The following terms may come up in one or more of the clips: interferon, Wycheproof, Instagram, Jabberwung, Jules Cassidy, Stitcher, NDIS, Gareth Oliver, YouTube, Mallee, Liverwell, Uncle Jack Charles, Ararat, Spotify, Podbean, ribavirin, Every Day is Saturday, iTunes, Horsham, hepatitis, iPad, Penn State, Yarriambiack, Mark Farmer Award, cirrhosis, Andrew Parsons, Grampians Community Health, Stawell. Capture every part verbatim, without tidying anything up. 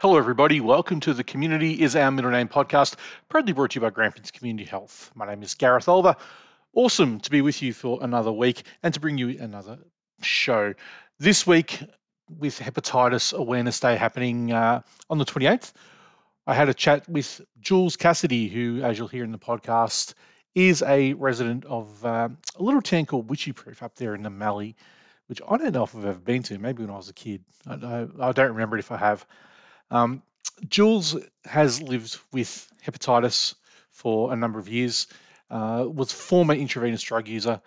Hello, everybody. Welcome to The Community is Our Middle Name podcast, proudly brought to you by Grampians Community Health. My name is Gareth Oliver. Awesome to be with you for another week and to bring you another show. This week, with Hepatitis Awareness Day happening uh, on the twenty-eighth, I had a chat with Jules Cassidy, who, as you'll hear in the podcast, is a resident of uh, a little town called Wycheproof up there in the Mallee, which I don't know if I've ever been to, maybe when I was a kid. I, I, I don't remember if I have. Um, Jules has lived with hepatitis for a number of years, uh, was a former intravenous drug user,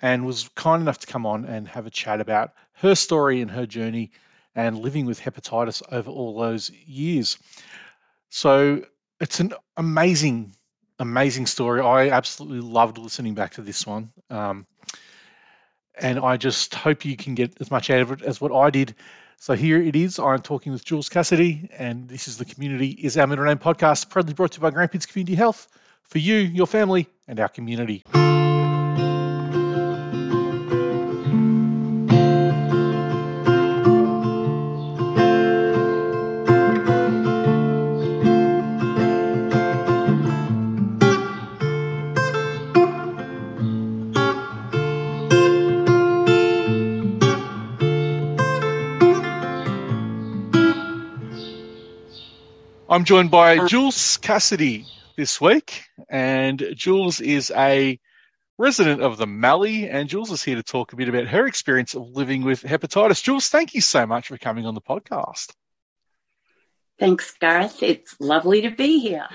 and was kind enough to come on and have a chat about her story and her journey and living with hepatitis over all those years. So it's an amazing, amazing story. I absolutely loved listening back to this one. Um, And I just hope you can get as much out of it as what I did. So here it is. I'm talking with Jules Cassidy, and this is The Community is Our Middle Name podcast, proudly brought to you by Grampians Community Health, for you, your family, and our community. I'm joined by Jules Cassidy this week, and Jules is a resident of the Mallee, and Jules is here to talk a bit about her experience of living with hepatitis. Jules, thank you so much for coming on the podcast. Thanks, Gareth. It's lovely to be here.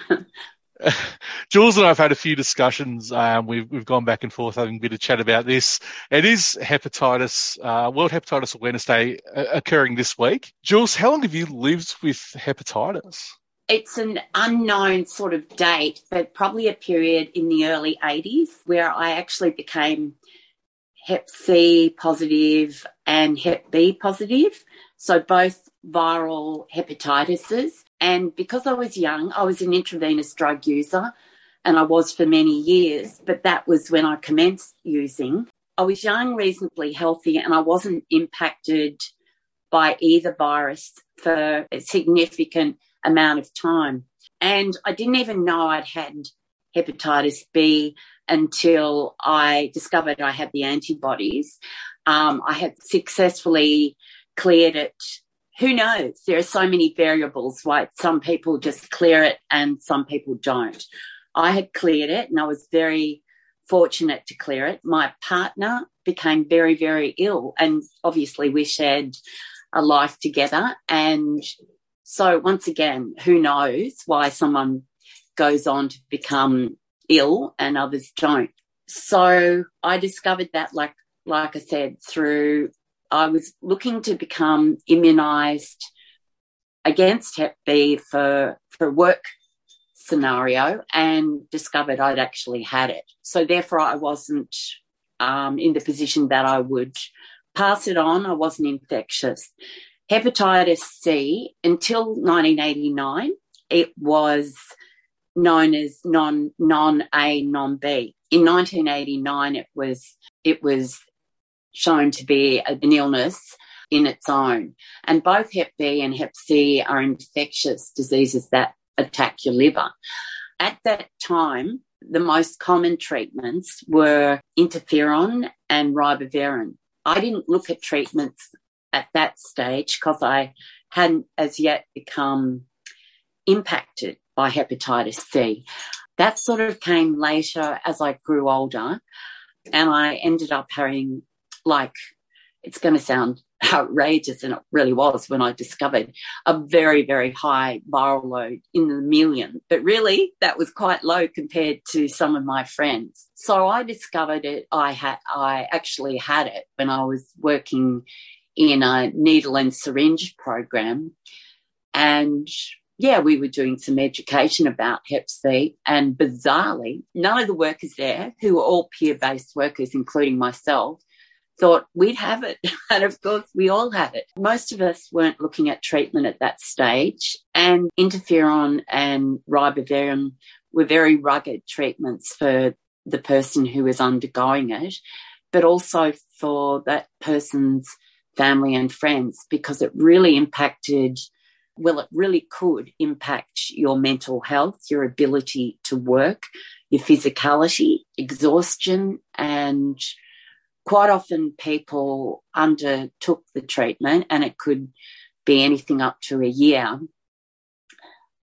Jules and I have had a few discussions. Um, we've, we've gone back and forth having a bit of chat about this. It is hepatitis, uh, World Hepatitis Awareness Day uh, occurring this week. Jules, how long have you lived with hepatitis? It's an unknown sort of date, but probably a period in the early eighties where I actually became hep C positive and hep B positive, so both viral hepatitises. And because I was young, I was an intravenous drug user, and I was for many years, but that was when I commenced using. I was young, reasonably healthy, and I wasn't impacted by either virus for a significant amount of time. And I didn't even know I'd had hepatitis B until I discovered I had the antibodies. Um, I had successfully cleared it. Who knows? There are so many variables why some people just clear it and some people don't. I had cleared it, and I was very fortunate to clear it. My partner became very, very ill, and obviously we shared a life together. And so once again, who knows why someone goes on to become ill and others don't. So I discovered that, like, like I said, through... I was looking to become immunised against hep B for, for work scenario, and discovered I'd actually had it. So therefore I wasn't um, in the position that I would pass it on. I wasn't infectious. Hepatitis C, until nineteen eighty-nine, it was known as non, non-A, non-B. In nineteen eighty-nine, it was it was... shown to be an illness in its own. And both hep B and hep C are infectious diseases that attack your liver. At that time, the most common treatments were interferon and ribavirin. I didn't look at treatments at that stage because I hadn't as yet become impacted by hepatitis C. That sort of came later as I grew older, and I ended up having, like, it's going to sound outrageous, and it really was when I discovered, a very, very high viral load in the million. But really, that was quite low compared to some of my friends. So I discovered it. I had, I actually had it when I was working in a needle and syringe program. And, yeah, we were doing some education about hep C, and bizarrely, none of the workers there, who were all peer-based workers, including myself, thought we'd have it. And of course we all had it. Most of us weren't looking at treatment at that stage, and interferon and ribavirin were very rugged treatments for the person who was undergoing it, but also for that person's family and friends, because it really impacted well, it really could impact your mental health, your ability to work, your physicality, exhaustion, and quite often people undertook the treatment, and it could be anything up to a year,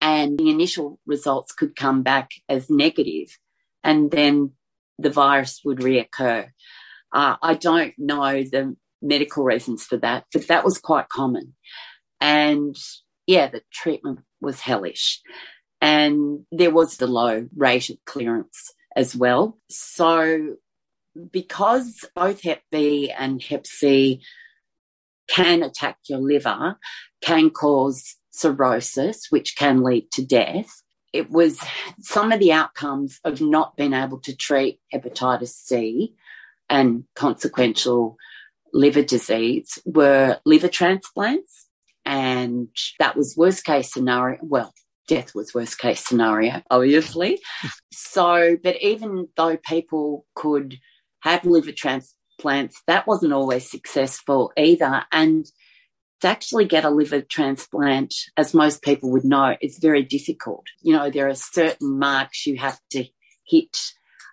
and the initial results could come back as negative, and then the virus would reoccur. Uh, I don't know the medical reasons for that, but that was quite common. And, yeah, the treatment was hellish. And there was the low rate of clearance as well. So because both Hep B and Hep C can attack your liver, can cause cirrhosis, which can lead to death, it was some of the outcomes of not being able to treat hepatitis C and consequential liver disease were liver transplants, and that was worst case scenario. Well, death was worst case scenario, obviously. So, but even though people could have liver transplants, that wasn't always successful either. And to actually get a liver transplant, as most people would know, is very difficult. You know, there are certain marks you have to hit.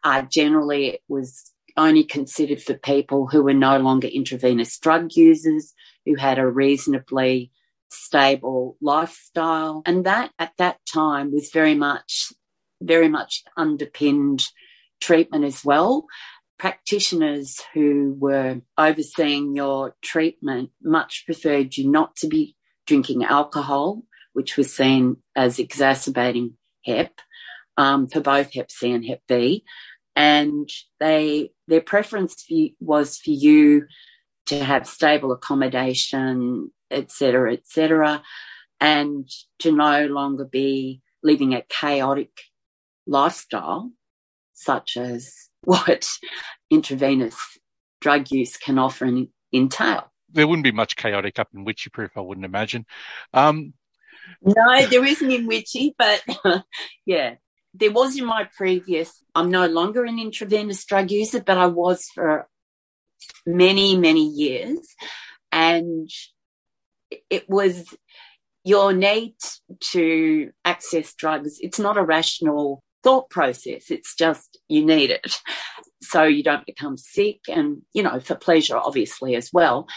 Uh, generally, it was only considered for people who were no longer intravenous drug users, who had a reasonably stable lifestyle. And that at that time was very much, very much underpinned treatment as well. Practitioners who were overseeing your treatment much preferred you not to be drinking alcohol, which was seen as exacerbating hep, um, for both Hep C and Hep B. And they their preference for you, was for you to have stable accommodation, et cetera, et cetera, and to no longer be living a chaotic lifestyle, such as what intravenous drug use can often entail. There wouldn't be much chaotic up in Wycheproof, I wouldn't imagine. Um... No, there isn't in Wyche, but yeah. There was in my previous, I'm no longer an intravenous drug user, but I was for many, many years. And it was your need to access drugs. It's not a rational thought process. It's just you need it. So you don't become sick and, you know, for pleasure, obviously, as well.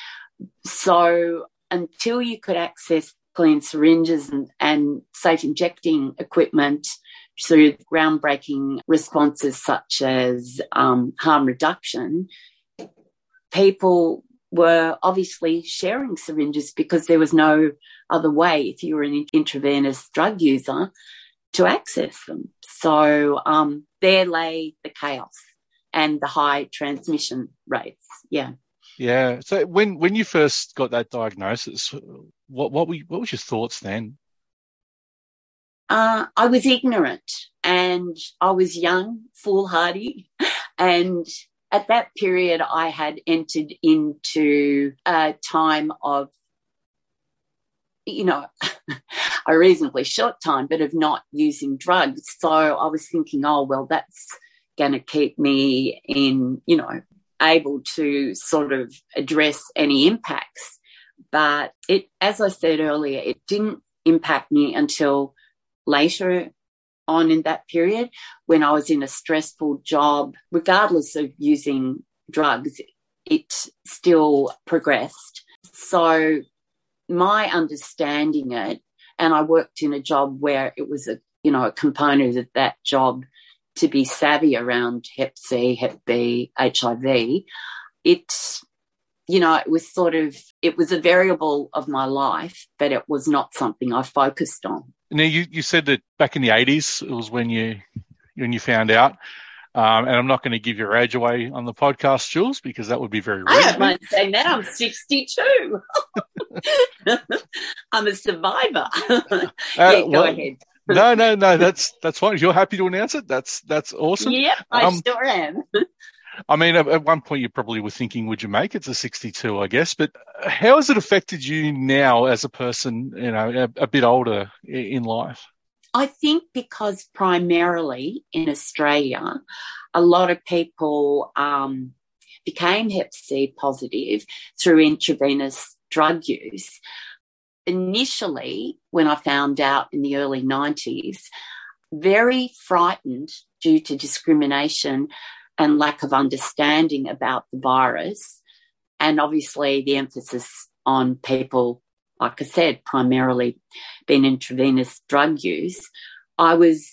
So until you could access clean syringes and, and safe injecting equipment, so groundbreaking responses such as um, harm reduction, people were obviously sharing syringes because there was no other way if you were an intravenous drug user to access them. So um, there lay the chaos and the high transmission rates, yeah. Yeah. So when, when you first got that diagnosis, what what were, what were your thoughts then? Uh, I was ignorant and I was young, foolhardy, and at that period I had entered into a time of, you know, a reasonably short time, but of not using drugs. So I was thinking, oh, well, that's going to keep me in, you know, able to sort of address any impacts. But it, as I said earlier, it didn't impact me until later on in that period when I was in a stressful job. Regardless of using drugs, it still progressed. So my understanding it, and I worked in a job where it was a, you know, a component of that job to be savvy around Hep C, Hep B, H I V. It, you know, it was sort of, it was a variable of my life, but it was not something I focused on. Now, you, you said that back in the eighties, it was when you when you found out, um, and I'm not going to give your age away on the podcast, Jules, because that would be very rude. I don't mind saying that. I'm sixty-two. I'm a survivor. Uh, yeah, go well, ahead. no, no, no, that's that's fine. You're happy to announce it? That's that's awesome. Yep, I um, sure am. I mean, at, at one point you probably were thinking, would you make it to sixty-two, I guess, but how has it affected you now as a person, you know, a, a bit older in life? I think because primarily in Australia, a lot of people um, became Hep C positive through intravenous drug use. initially, when I found out in the early nineties, very frightened due to discrimination and lack of understanding about the virus, and obviously the emphasis on people, like I said, primarily being intravenous drug use. I was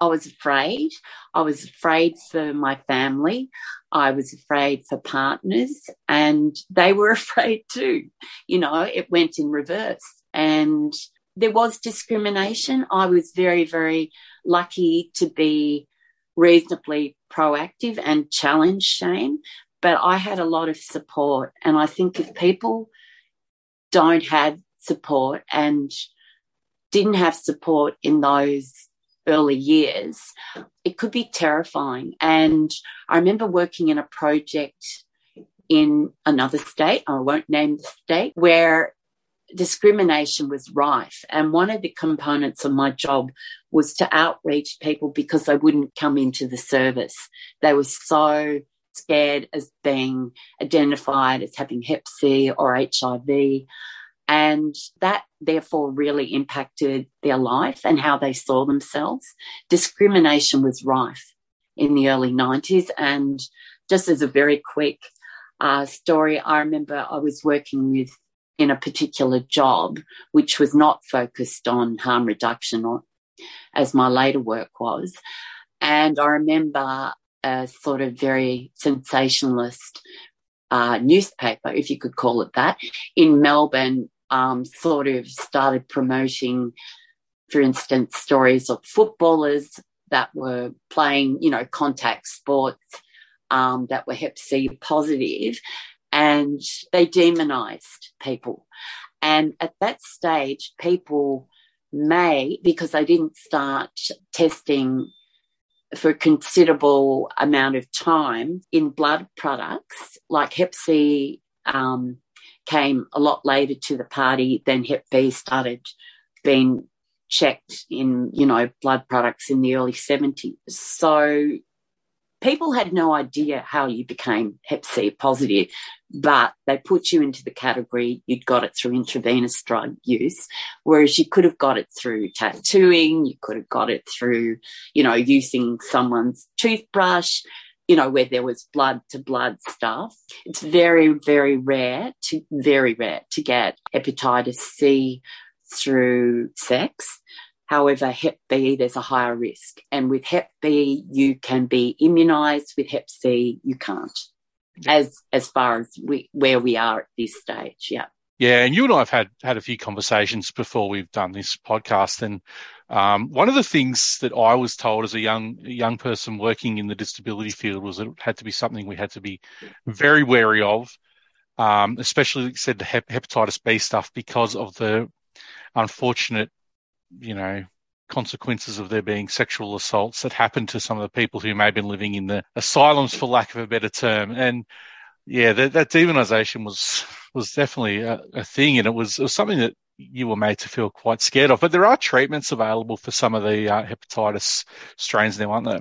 I was afraid. I was afraid for my family. I was afraid for partners, and they were afraid too. You know, it went in reverse. And there was discrimination. I was very, very lucky to be reasonably proactive and challenge shame, but I had a lot of support. And I think if people don't have support and didn't have support in those early years, it could be terrifying. And I remember working in a project in another state, I won't name the state, where discrimination was rife. And one of the components of my job was to outreach people because they wouldn't come into the service. They were so scared as being identified as having hep C or H I V, and that therefore really impacted their life and how they saw themselves. Discrimination was rife in the early nineties. And just as a very quick uh, story, I remember I was working with in a particular job which was not focused on harm reduction, or as my later work was. And I remember a sort of very sensationalist uh, newspaper, if you could call it that, in Melbourne um, sort of started promoting, for instance, stories of footballers that were playing, you know, contact sports um, that were hep C positive, and they demonised people. And at that stage, people may, because they didn't start testing for a considerable amount of time in blood products, like hep C um, came a lot later to the party than hep B started being checked in, you know, blood products in the early seventies. So people had no idea how you became hep C positive, but they put you into the category you'd got it through intravenous drug use, whereas you could have got it through tattooing, you could have got it through, you know, using someone's toothbrush, you know, where there was blood-to-blood stuff. It's very, very rare, to, very rare to get hepatitis C through sex. However, hep B, there's a higher risk. And with hep B, you can be immunised. With hep C, you can't, yeah. as as far as we, where we are at this stage, yeah. Yeah, and you and I have had, had a few conversations before we've done this podcast. And um, one of the things that I was told as a young young person working in the disability field was that it had to be something we had to be very wary of, um, especially, like you said, the hep- hepatitis B stuff, because of the unfortunate, you know, consequences of there being sexual assaults that happened to some of the people who may have been living in the asylums, for lack of a better term. And yeah, that, that demonisation was was definitely a, a thing, and it was, it was something that you were made to feel quite scared of. But there are treatments available for some of the uh, hepatitis strains now, aren't there?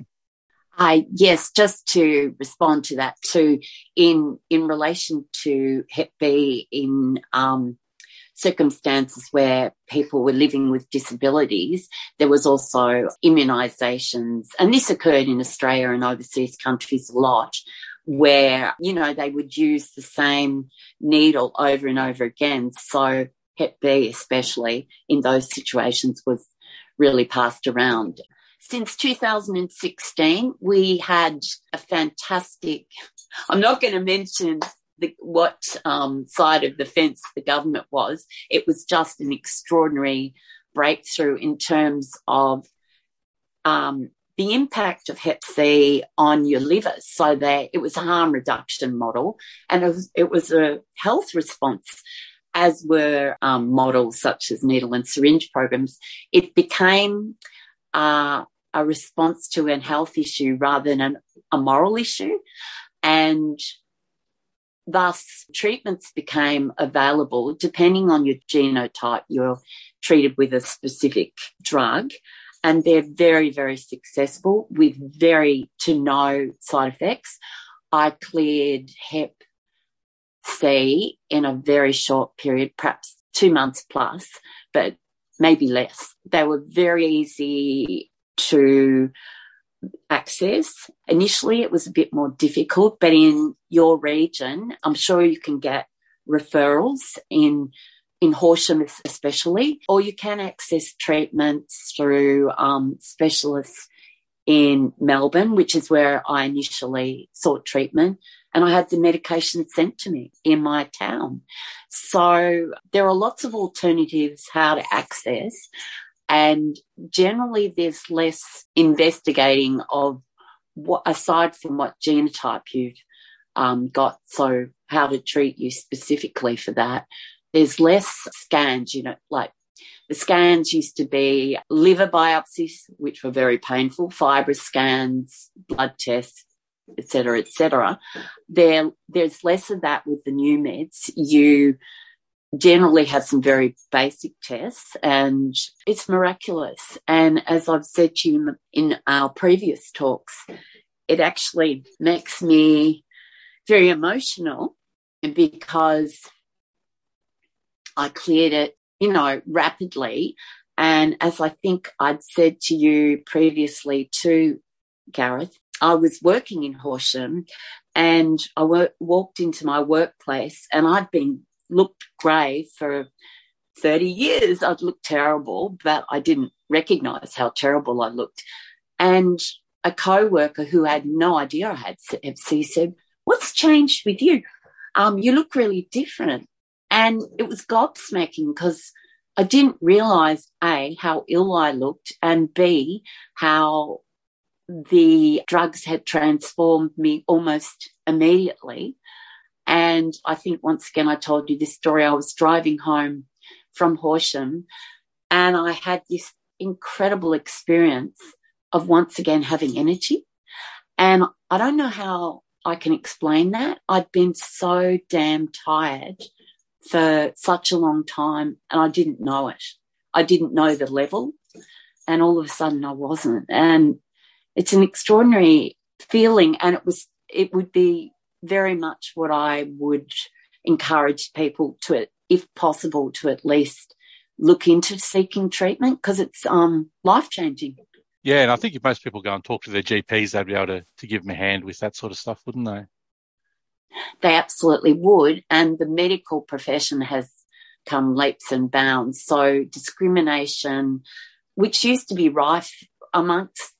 I, yes, just to respond to that too, in, in relation to hep B in um circumstances where people were living with disabilities, there was also immunisations, and this occurred in Australia and overseas countries a lot, where, you know, they would use the same needle over and over again. So hep B, especially in those situations, was really passed around. Since two thousand sixteen, we had a fantastic, I'm not going to mention The, what um, side of the fence the government was. It was just an extraordinary breakthrough in terms of um, the impact of hep C on your liver. So that it was a harm reduction model, and it was, it was a health response, as were um, models such as needle and syringe programs. It became uh, a response to a health issue rather than an, a moral issue, and thus, treatments became available. Depending on your genotype, you're treated with a specific drug, and they're very, very successful with very to no side effects. I cleared hep C in a very short period, perhaps two months plus, but maybe less. They were very easy to access. Initially, it was a bit more difficult, but in your region, I'm sure you can get referrals in in Horsham especially, or you can access treatments through um, specialists in Melbourne, which is where I initially sought treatment, and I had the medication sent to me in my town. So there are lots of alternatives how to access, and generally there's less investigating of what, aside from what genotype you've um, got, so how to treat you specifically for that. There's less scans, you know, like the scans used to be liver biopsies, which were very painful, fibrous scans, blood tests, et cetera, et cetera. There, there's less of that with the new meds. You generally have some very basic tests, and it's miraculous. And as I've said to you in our previous talks, it actually makes me very emotional because I cleared it, you know, rapidly. And as I think I'd said to you previously too, Gareth, I was working in Horsham and I w- walked into my workplace and I'd been looked grey for thirty years. I'd looked terrible, but I didn't recognise how terrible I looked. And a co-worker who had no idea I had F C said, "What's changed with you? Um, you look really different." And it was gobsmacking because I didn't realise, A, how ill I looked, and B, how the drugs had transformed me almost immediately. And I think once again I told you this story. I was driving home from Horsham and I had this incredible experience of once again having energy. And I don't know how I can explain that. I'd been so damn tired for such a long time and I didn't know it. I didn't know the level, and all of a sudden I wasn't. And it's an extraordinary feeling, and it was it would be very much what I would encourage people to, if possible, to at least look into seeking treatment because it's um, life-changing. Yeah, and I think if most people go and talk to their G Ps, they'd be able to, to give them a hand with that sort of stuff, wouldn't they? They absolutely would, and the medical profession has come leaps and bounds. So discrimination, which used to be rife amongst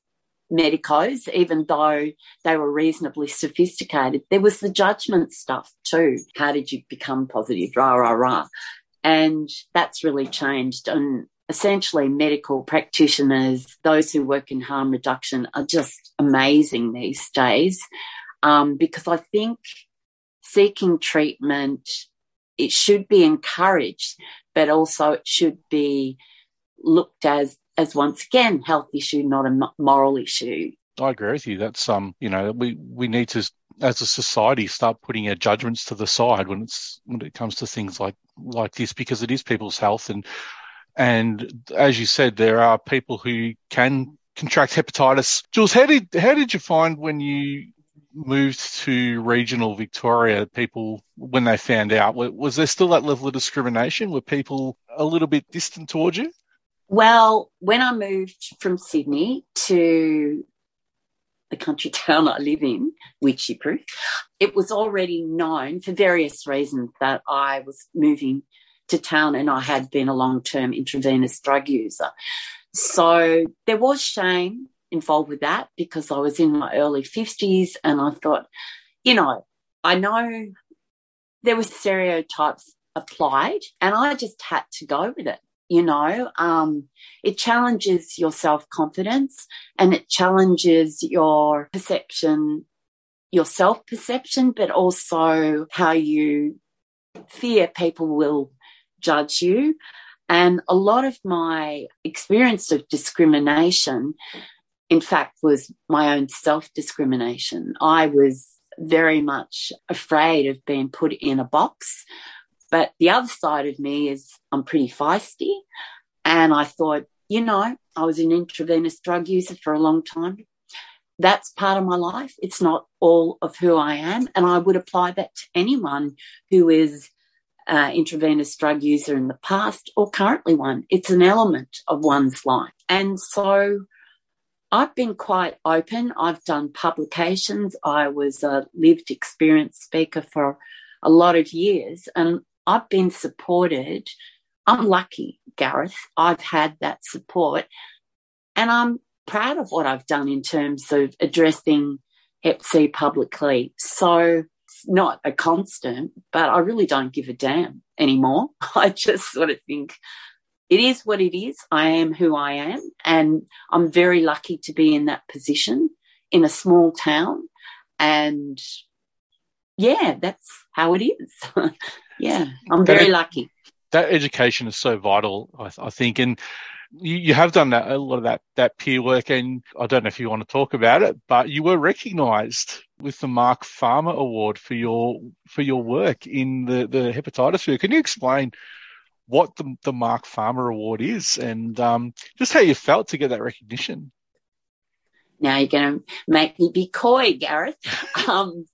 medicos, even though they were reasonably sophisticated, there was the judgment stuff too. How did you become positive? Rah, rah, rah. And that's really changed. And essentially medical practitioners, those who work in harm reduction, are just amazing these days um, because I think seeking treatment, it should be encouraged, but also it should be looked as as once again, health issue, not a moral issue. I agree with you. That's, um, you know, we, we need to, as a society, start putting our judgments to the side when it's when it comes to things like, like this, because it is people's health. And and as you said, there are people who can contract hepatitis. Jules, how did how did you find when you moved to regional Victoria, people, when they found out, was there still that level of discrimination? Were people a little bit distant towards you? Well, when I moved from Sydney to the country town I live in, Wycheproof, it was already known for various reasons that I was moving to town and I had been a long-term intravenous drug user. So there was shame involved with that because I was in my early fifties and I thought, you know, I know there were stereotypes applied and I just had to go with it. You know, um, it challenges your self-confidence and it challenges your perception, your self-perception, but also how you fear people will judge you. And a lot of my experience of discrimination, in fact, was my own self-discrimination. I was very much afraid of being put in a box. But the other side of me is I'm pretty feisty, and I thought, you know, I was an intravenous drug user for a long time. That's part of my life. It's not all of who I am, and I would apply that to anyone who is uh, intravenous drug user in the past or currently one. It's an element of one's life. And so I've been quite open. I've done publications. I was a lived experience speaker for a lot of years, and I've been supported. I'm lucky, Gareth. I've had that support, and I'm proud of what I've done in terms of addressing Hep C publicly. So it's not a constant, but I really don't give a damn anymore. I just sort of think it is what it is. I am who I am, and I'm very lucky to be in that position in a small town, and yeah, that's how it is. Yeah, I'm very lucky. That education is so vital, I, th- I think, and you, you have done that, a lot of that, that peer work, and I don't know if you want to talk about it, but you were recognised with the Mark Farmer Award for your for your work in the, the hepatitis field. Can you explain what the, the Mark Farmer Award is, and um, just how you felt to get that recognition? Now you're going to make me be coy, Gareth. Um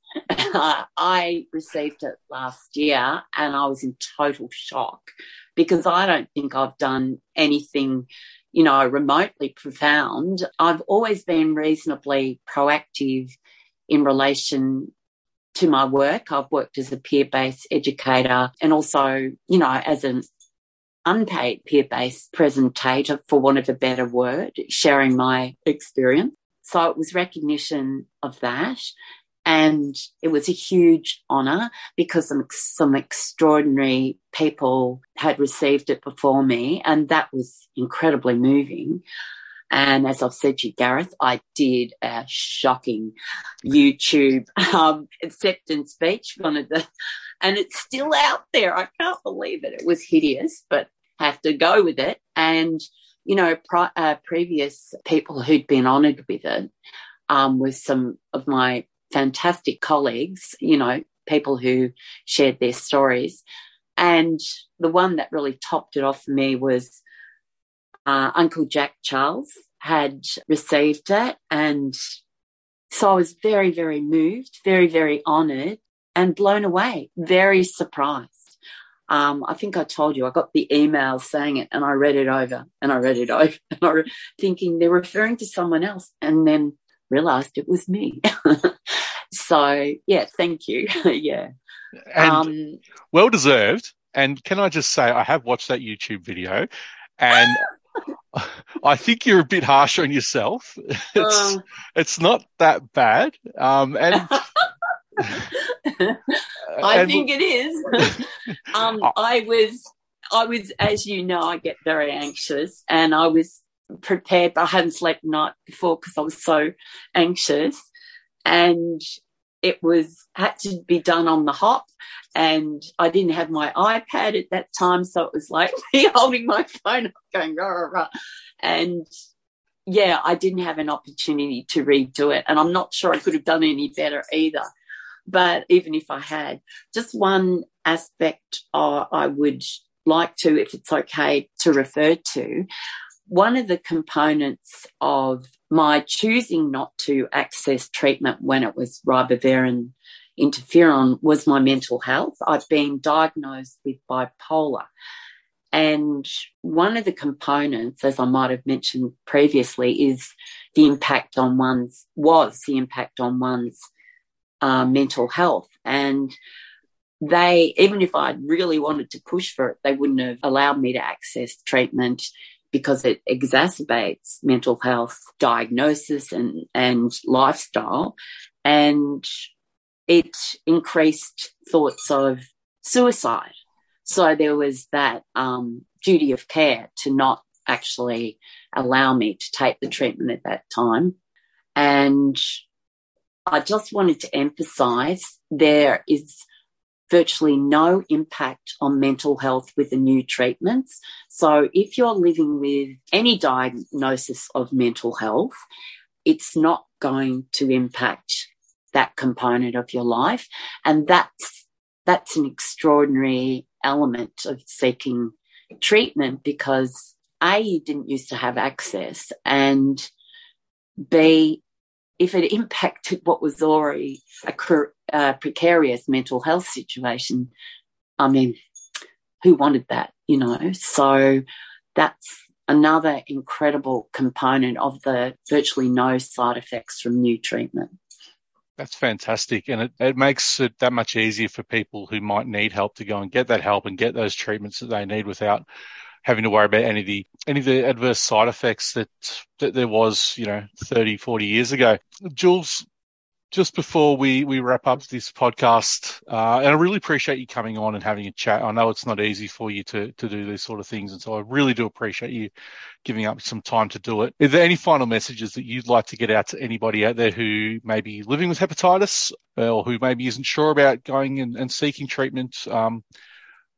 Uh, I received it last year and I was in total shock because I don't think I've done anything, you know, remotely profound. I've always been reasonably proactive in relation to my work. I've worked as a peer-based educator and also, you know, as an unpaid peer-based presentator, for want of a better word, sharing my experience. So it was recognition of that. And it was a huge honour because some, some extraordinary people had received it before me, and that was incredibly moving. And as I've said to you, Gareth, I did a shocking YouTube um, acceptance speech, one of the, and it's still out there. I can't believe it. It was hideous, but have to go with it. And, you know, pri- uh, previous people who'd been honoured with it um, was some of my fantastic colleagues, you know, people who shared their stories. And the one that really topped it off for me was uh, Uncle Jack Charles had received it. And so I was very, very moved, very, very honoured and blown away, very surprised. Um, I think I told you I got the email saying it and I read it over and I read it over and I re- thinking they're referring to someone else, and then realised it was me. So, yeah, thank you. Yeah. And um, well deserved. And can I just say, I have watched that YouTube video and I think you're a bit harsh on yourself. It's, uh, it's not that bad. Um, and I and, think it is. um, I was, I was, as you know, I get very anxious, and I was prepared, but I hadn't slept the night before because I was so anxious. And it was had to be done on the hop, and I didn't have my iPad at that time, so it was like me holding my phone up going rah, rah, rah. And, yeah, I didn't have an opportunity to redo it, and I'm not sure I could have done any better either. But even if I had, just one aspect uh, I would like to, if it's okay, to refer to. One of the components of my choosing not to access treatment when it was ribavirin interferon was my mental health. I've been diagnosed with bipolar. And one of the components, as I might have mentioned previously, is the impact on one's, was the impact on one's uh, mental health. And they, even if I really wanted to push for it, they wouldn't have allowed me to access treatment, because it exacerbates mental health diagnosis and, and lifestyle, and it increased thoughts of suicide. So there was that um, duty of care to not actually allow me to take the treatment at that time. And I just wanted to emphasise there is virtually no impact on mental health with the new treatments. So if you're living with any diagnosis of mental health, it's not going to impact that component of your life. And that's, that's an extraordinary element of seeking treatment, because A, you didn't used to have access, and B, if it impacted what was already a, a precarious mental health situation, I mean, who wanted that, you know. So that's another incredible component of the virtually no side effects from new treatment. That's fantastic, and it, it makes it that much easier for people who might need help to go and get that help and get those treatments that they need without having to worry about any of the any of the adverse side effects that that there was, you know, thirty, forty years ago. Jules, just before we, we wrap up this podcast, uh, and I really appreciate you coming on and having a chat. I know it's not easy for you to, to do these sort of things, and so I really do appreciate you giving up some time to do it. Are there any final messages that you'd like to get out to anybody out there who may be living with hepatitis or who maybe isn't sure about going and, and seeking treatment, um,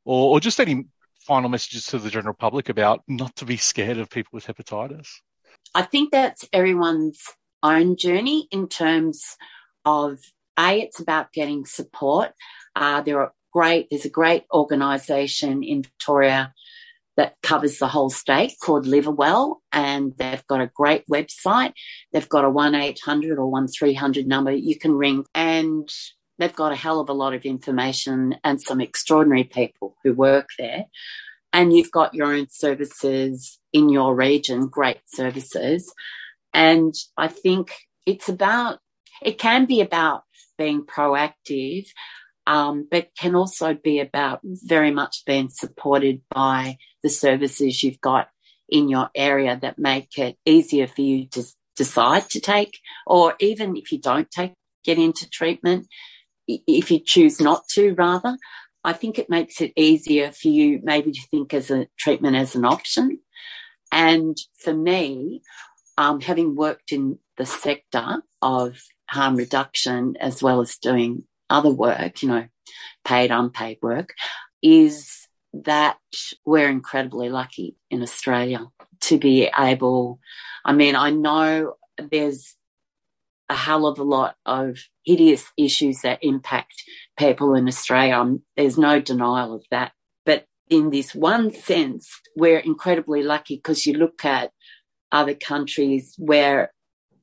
or, or just any final messages to the general public about not to be scared of people with hepatitis? I think that's everyone's own journey in terms of, A, it's about getting support. Uh, there are great, there's a great organisation in Victoria that covers the whole state called Liverwell, and they've got a great website. They've got a one eight hundred or one three hundred number you can ring, and they've got a hell of a lot of information and some extraordinary people who work there. And you've got your own services in your region, great services. And I think it's about, it can be about being proactive, um, but can also be about very much being supported by the services you've got in your area that make it easier for you to decide to take, or even if you don't take, get into treatment, if you choose not to, rather. I think it makes it easier for you maybe to think as a treatment as an option. And for me, um, having worked in the sector of harm reduction as well as doing other work, you know, paid, unpaid work, is that we're incredibly lucky in Australia to be able, I mean, I know there's a hell of a lot of hideous issues that impact people in Australia. There's no denial of that. But in this one sense, we're incredibly lucky, because you look at other countries where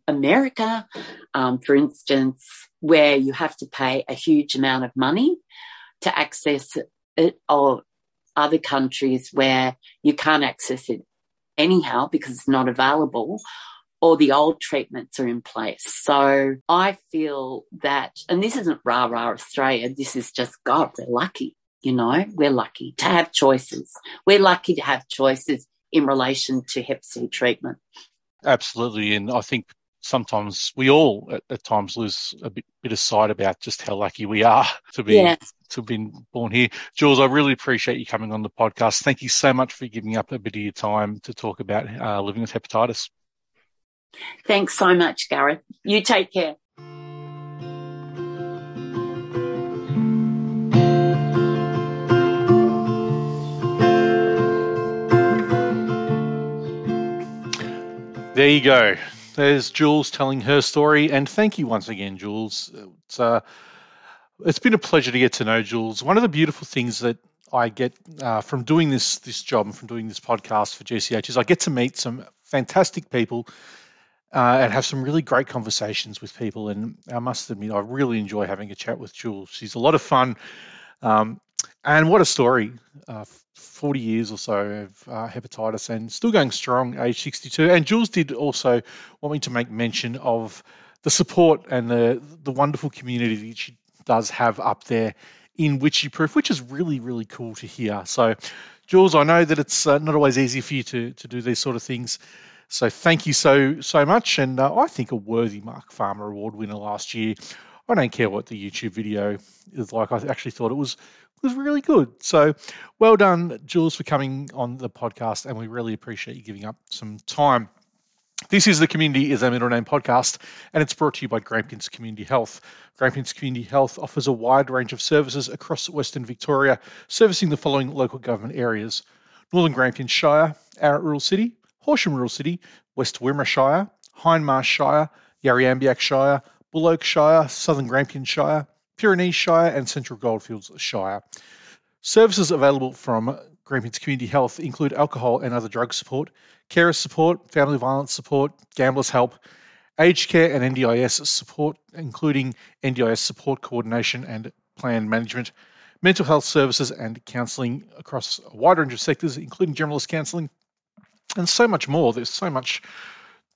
America, um, for instance, where you have to pay a huge amount of money to access it, or other countries where you can't access it anyhow because it's not available, or the old treatments are in place. So I feel that, and this isn't rah-rah Australia, this is just, God, we're lucky, you know, we're lucky to have choices. We're lucky to have choices in relation to hep C treatment. Absolutely, and I think sometimes we all at, at times lose a bit, bit of sight about just how lucky we are to be yeah. to have been born here. Jules, I really appreciate you coming on the podcast. Thank you so much for giving up a bit of your time to talk about uh, living with hepatitis. Thanks so much, Gareth. You take care. There you go. There's Jules telling her story. And thank you once again, Jules. It's, uh, it's been a pleasure to get to know Jules. One of the beautiful things that I get uh, from doing this this job and from doing this podcast for G C H is I get to meet some fantastic people uh, and have some really great conversations with people. And I must admit, I really enjoy having a chat with Jules. She's a lot of fun. Um, and what a story. Uh, forty years or so of uh, hepatitis and still going strong, age sixty-two. And Jules did also want me to make mention of the support and the the wonderful community that she does have up there in Wycheproof, which is really, really cool to hear. So, Jules, I know that it's uh, not always easy for you to, to do these sort of things. So thank you so, so much. And uh, I think a worthy Mark Farmer Award winner last year. I don't care what the YouTube video is like. I actually thought it was was really good. So well done, Jules, for coming on the podcast, and we really appreciate you giving up some time. This is the Community is Our Middle Name podcast, and it's brought to you by Grampians Community Health. Grampians Community Health offers a wide range of services across Western Victoria, servicing the following local government areas: Northern Grampians Shire, Ararat Rural City, Horsham Rural City, West Wimmera Shire, Hindmarsh Shire, Yarriambiack Shire, Bullock Shire, Southern Grampians Shire, Pyrenees Shire, and Central Goldfields Shire. Services available from Grampians Community Health include alcohol and other drug support, carer support, family violence support, gamblers help, aged care and N D I S support, including N D I S support coordination and plan management, mental health services and counselling across a wide range of sectors, including generalist counselling and so much more. There's so much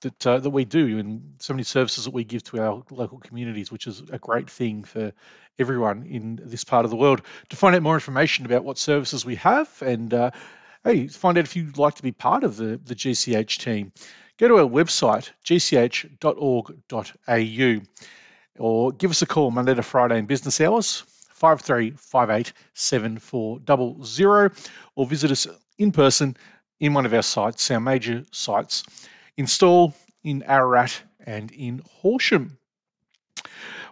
that uh, that we do and so many services that we give to our local communities, which is a great thing for everyone in this part of the world. To find out more information about what services we have and uh, hey, find out if you'd like to be part of the, the G C H team, go to our website, g c h dot org dot a u, or give us a call Monday to Friday in business hours, five three five eight seven four zero zero, or visit us in person in one of our sites, our major sites, in Stawell, in Ararat, and in Horsham.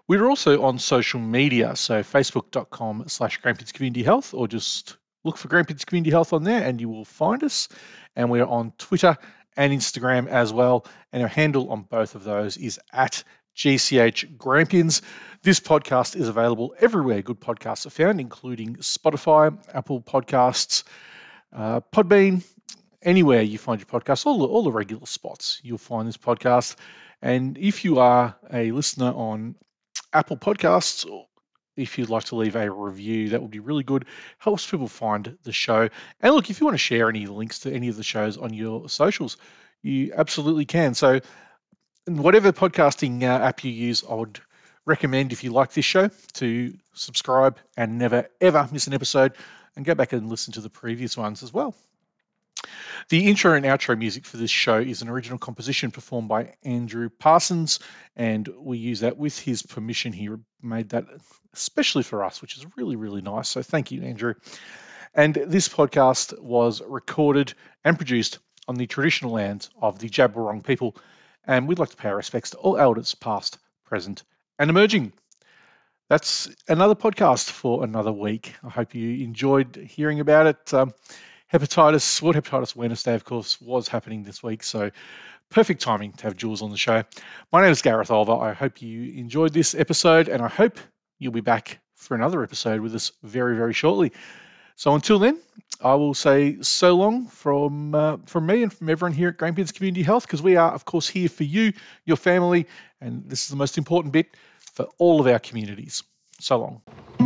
We're also on social media, so facebook dot com slash Grampians Community Health, or just look for Grampians Community Health on there and you will find us. And we're on Twitter and Instagram as well. And our handle on both of those is at G C H Grampians. This podcast is available everywhere good podcasts are found, including Spotify, Apple Podcasts, uh, Podbean, anywhere you find your podcast, all the, all the regular spots you'll find this podcast. And if you are a listener on Apple Podcasts, if you'd like to leave a review, that would be really good. Helps people find the show. And look, if you want to share any links to any of the shows on your socials, you absolutely can. So whatever podcasting uh, app you use, I would recommend, if you like this show, to subscribe and never, ever miss an episode, and go back and listen to the previous ones as well. The intro and outro music for this show is an original composition performed by Andrew Parsons, and we use that with his permission. He made that especially for us, which is really, really nice. So thank you, Andrew. And this podcast was recorded and produced on the traditional lands of the Jabberwung people, and we'd like to pay our respects to all elders past, present, and emerging. That's another podcast for another week. I hope you enjoyed hearing about it. Um, Hepatitis, World Hepatitis Awareness Day, of course, was happening this week, so perfect timing to have Jules on the show. My name is Gareth Oliver. I hope you enjoyed this episode, and I hope you'll be back for another episode with us very, very shortly. So until then, I will say so long from uh, from me and from everyone here at Grampians Community Health, because we are, of course, here for you, your family, and this is the most important bit for all of our communities. So long.